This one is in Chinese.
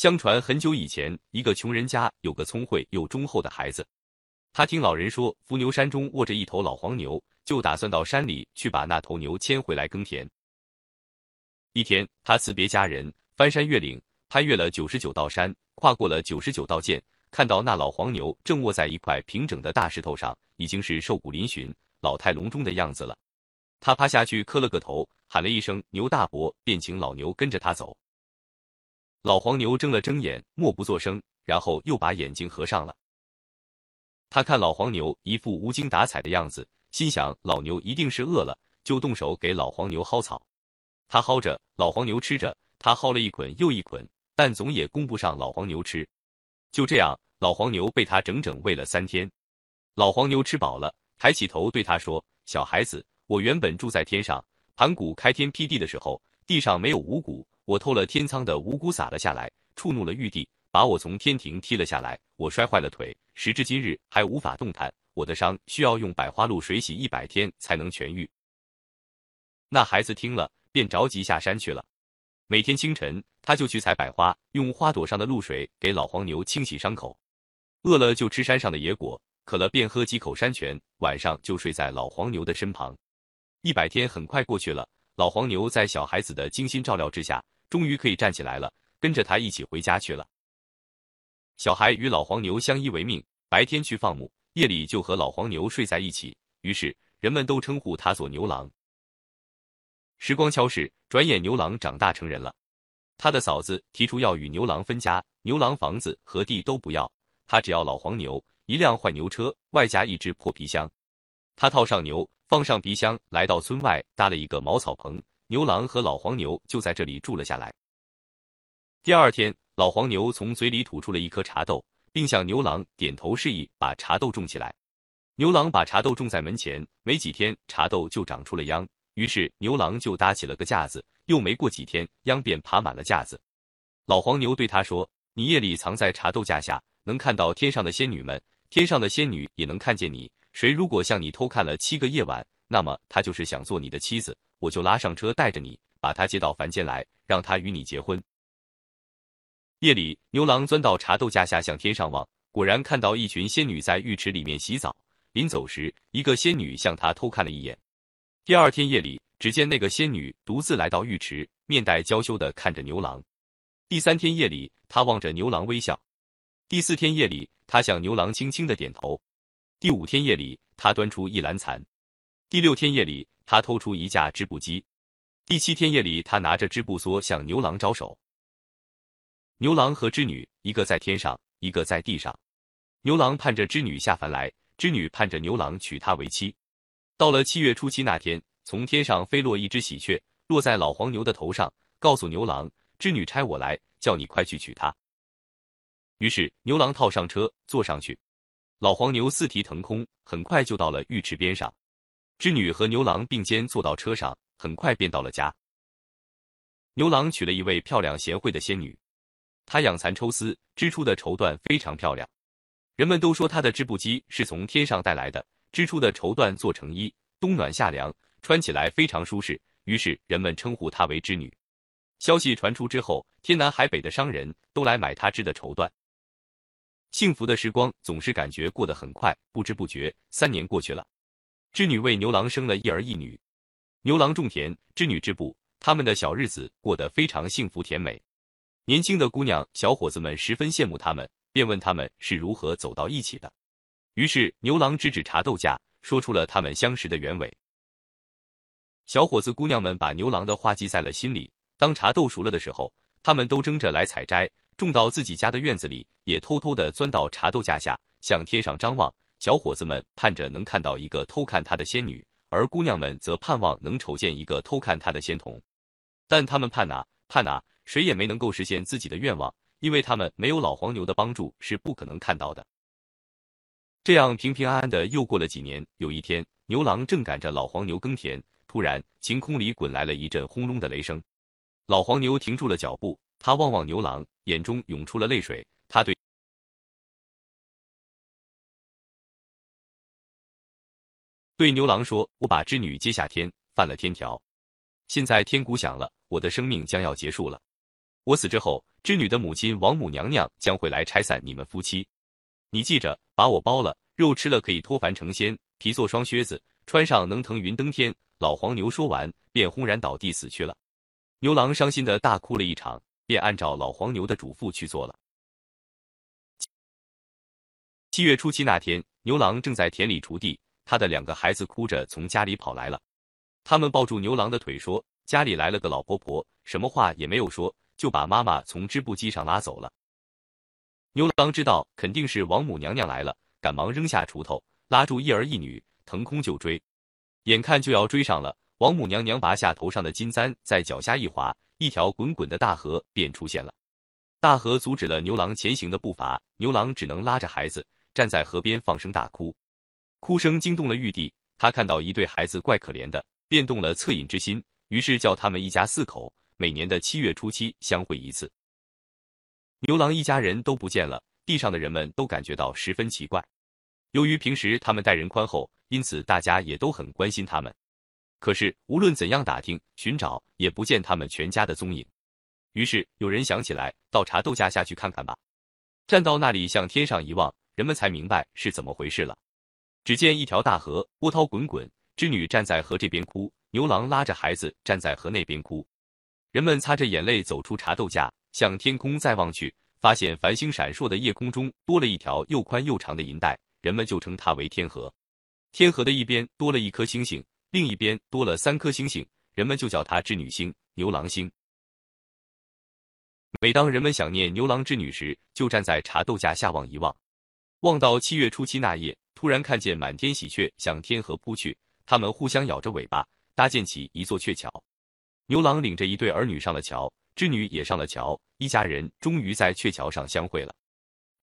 相传很久以前，一个穷人家有个聪慧又忠厚的孩子，他听老人说伏牛山中卧着一头老黄牛，就打算到山里去把那头牛牵回来耕田。一天，他辞别家人，翻山越岭，攀越了99道山，跨过了99道涧，看到那老黄牛正卧在一块平整的大石头上，已经是瘦骨嶙峋、老态龙钟的样子了。他趴下去磕了个头，喊了一声“牛大伯”，便请老牛跟着他走。老黄牛睁了睁眼，默不作声，然后又把眼睛合上了。他看老黄牛一副无精打采的样子，心想老牛一定是饿了，就动手给老黄牛薅草。他薅着，老黄牛吃着，他薅了一捆又一捆，但总也供不上老黄牛吃。就这样，老黄牛被他整整喂了3天。老黄牛吃饱了，抬起头对他说：“小孩子，我原本住在天上，盘古开天辟地的时候，地上没有五谷，我偷了天仓的五谷撒了下来，触怒了玉帝，把我从天庭踢了下来，我摔坏了腿，时至今日还无法动弹，我的伤需要用百花露水洗100天才能痊愈。”那孩子听了，便着急下山去了。每天清晨，他就去采百花，用花朵上的露水给老黄牛清洗伤口。饿了就吃山上的野果，渴了便喝几口山泉，晚上就睡在老黄牛的身旁。100天很快过去了，老黄牛在小孩子的精心照料之下，终于可以站起来了，跟着他一起回家去了。小孩与老黄牛相依为命，白天去放牧，夜里就和老黄牛睡在一起，于是人们都称呼他做牛郎。时光悄逝，转眼牛郎长大成人了。他的嫂子提出要与牛郎分家，牛郎房子和地都不要，他只要老黄牛、1辆坏牛车，外加1只破皮箱。他套上牛，放上皮箱，来到村外搭了一个茅草棚，牛郎和老黄牛就在这里住了下来。第2天，老黄牛从嘴里吐出了一颗茶豆，并向牛郎点头示意把茶豆种起来。牛郎把茶豆种在门前，没几天茶豆就长出了秧。于是牛郎就搭起了个架子，又没过几天，秧便爬满了架子。老黄牛对他说：“你夜里藏在茶豆架下，能看到天上的仙女们，天上的仙女也能看见你。谁如果向你偷看了7个夜晚，那么她就是想做你的妻子，我就拉上车带着你，把她接到凡间来，让她与你结婚。”夜里，牛郎钻到茶豆架下向天上望，果然看到一群仙女在浴池里面洗澡。临走时，一个仙女向他偷看了一眼。第2天夜里，只见那个仙女独自来到浴池，面带娇羞地看着牛郎。第3天夜里，她望着牛郎微笑。第4天夜里，她向牛郎轻轻地点头。第5天夜里，她端出一篮蚕。第6天夜里，她偷出一架织布机。第7天夜里，她拿着织布梭向牛郎招手。牛郎和织女，一个在天上，一个在地上。牛郎盼着织女下凡来，织女盼着牛郎娶她为妻。到了7月初7那天，从天上飞落一只喜鹊，落在老黄牛的头上，告诉牛郎：“织女差我来，叫你快去娶她。”于是牛郎套上车，坐上去。老黄牛四蹄腾空，很快就到了浴池边上。织女和牛郎并肩坐到车上，很快便到了家。牛郎娶了一位漂亮贤惠的仙女，她养蚕抽丝，织出的绸缎非常漂亮。人们都说她的织布机是从天上带来的。织出的绸缎做成衣，冬暖夏凉，穿起来非常舒适，于是人们称呼她为织女。消息传出之后，天南海北的商人都来买她织的绸缎。幸福的时光总是感觉过得很快，不知不觉3年过去了。织女为牛郎生了1儿1女，牛郎种田，织女织布，他们的小日子过得非常幸福甜美。年轻的姑娘小伙子们十分羡慕他们，便问他们是如何走到一起的。于是牛郎指指茶豆架，说出了他们相识的原委。小伙子姑娘们把牛郎的话记在了心里，当茶豆熟了的时候，他们都争着来采摘，种到自己家的院子里，也偷偷地钻到茶豆架下，向天上张望。小伙子们盼着能看到一个偷看他的仙女，而姑娘们则盼望能瞅见一个偷看他的仙童。但他们盼啊盼啊，谁也没能够实现自己的愿望，因为他们没有老黄牛的帮助，是不可能看到的。这样平平安安的又过了几年，有一天，牛郎正赶着老黄牛耕田，突然晴空里滚来了一阵轰隆的雷声。老黄牛停住了脚步，他望望牛郎，眼中涌出了泪水。他对牛郎说：“我把织女接下天，犯了天条，现在天鼓响了，我的生命将要结束了。我死之后，织女的母亲王母娘娘将会来拆散你们夫妻。你记着，把我包了，肉吃了可以脱凡成仙，皮做双靴子，穿上能腾云登天。”老黄牛说完，便轰然倒地死去了。牛郎伤心的大哭了一场，便按照老黄牛的嘱咐去做了。7月初七那天，牛郎正在田里锄地，他的两个孩子哭着从家里跑来了。他们抱住牛郎的腿说：“家里来了个老婆婆，什么话也没有说，就把妈妈从织布机上拉走了。”牛郎知道肯定是王母娘娘来了，赶忙扔下锄头，拉住一儿一女，腾空就追。眼看就要追上了，王母娘娘拔下头上的金簪，在脚下一滑，一条滚滚的大河便出现了。大河阻止了牛郎前行的步伐，牛郎只能拉着孩子站在河边放声大哭，哭声惊动了玉帝，他看到一对孩子怪可怜的，便动了恻隐之心，于是叫他们一家四口每年的7月初七相会一次。牛郎一家人都不见了，地上的人们都感觉到十分奇怪。由于平时他们待人宽厚，因此大家也都很关心他们。可是无论怎样打听寻找，也不见他们全家的踪影。于是有人想起来，到茶豆家下去看看吧。站到那里向天上一望，人们才明白是怎么回事了。只见一条大河波涛滚滚，织女站在河这边哭，牛郎拉着孩子站在河那边哭。人们擦着眼泪走出茶豆家，向天空再望去，发现繁星闪烁的夜空中多了一条又宽又长的银带，人们就称它为天河。天河的一边多了一颗星星，另一边多了3颗星星，人们就叫它织女星、牛郎星。每当人们想念牛郎织女时，就站在茶豆架下望一望。望到7月初七那夜，突然看见满天喜鹊向天河扑去，它们互相咬着尾巴，搭建起一座鹊桥。牛郎领着一对儿女上了桥，织女也上了桥，一家人终于在鹊桥上相会了。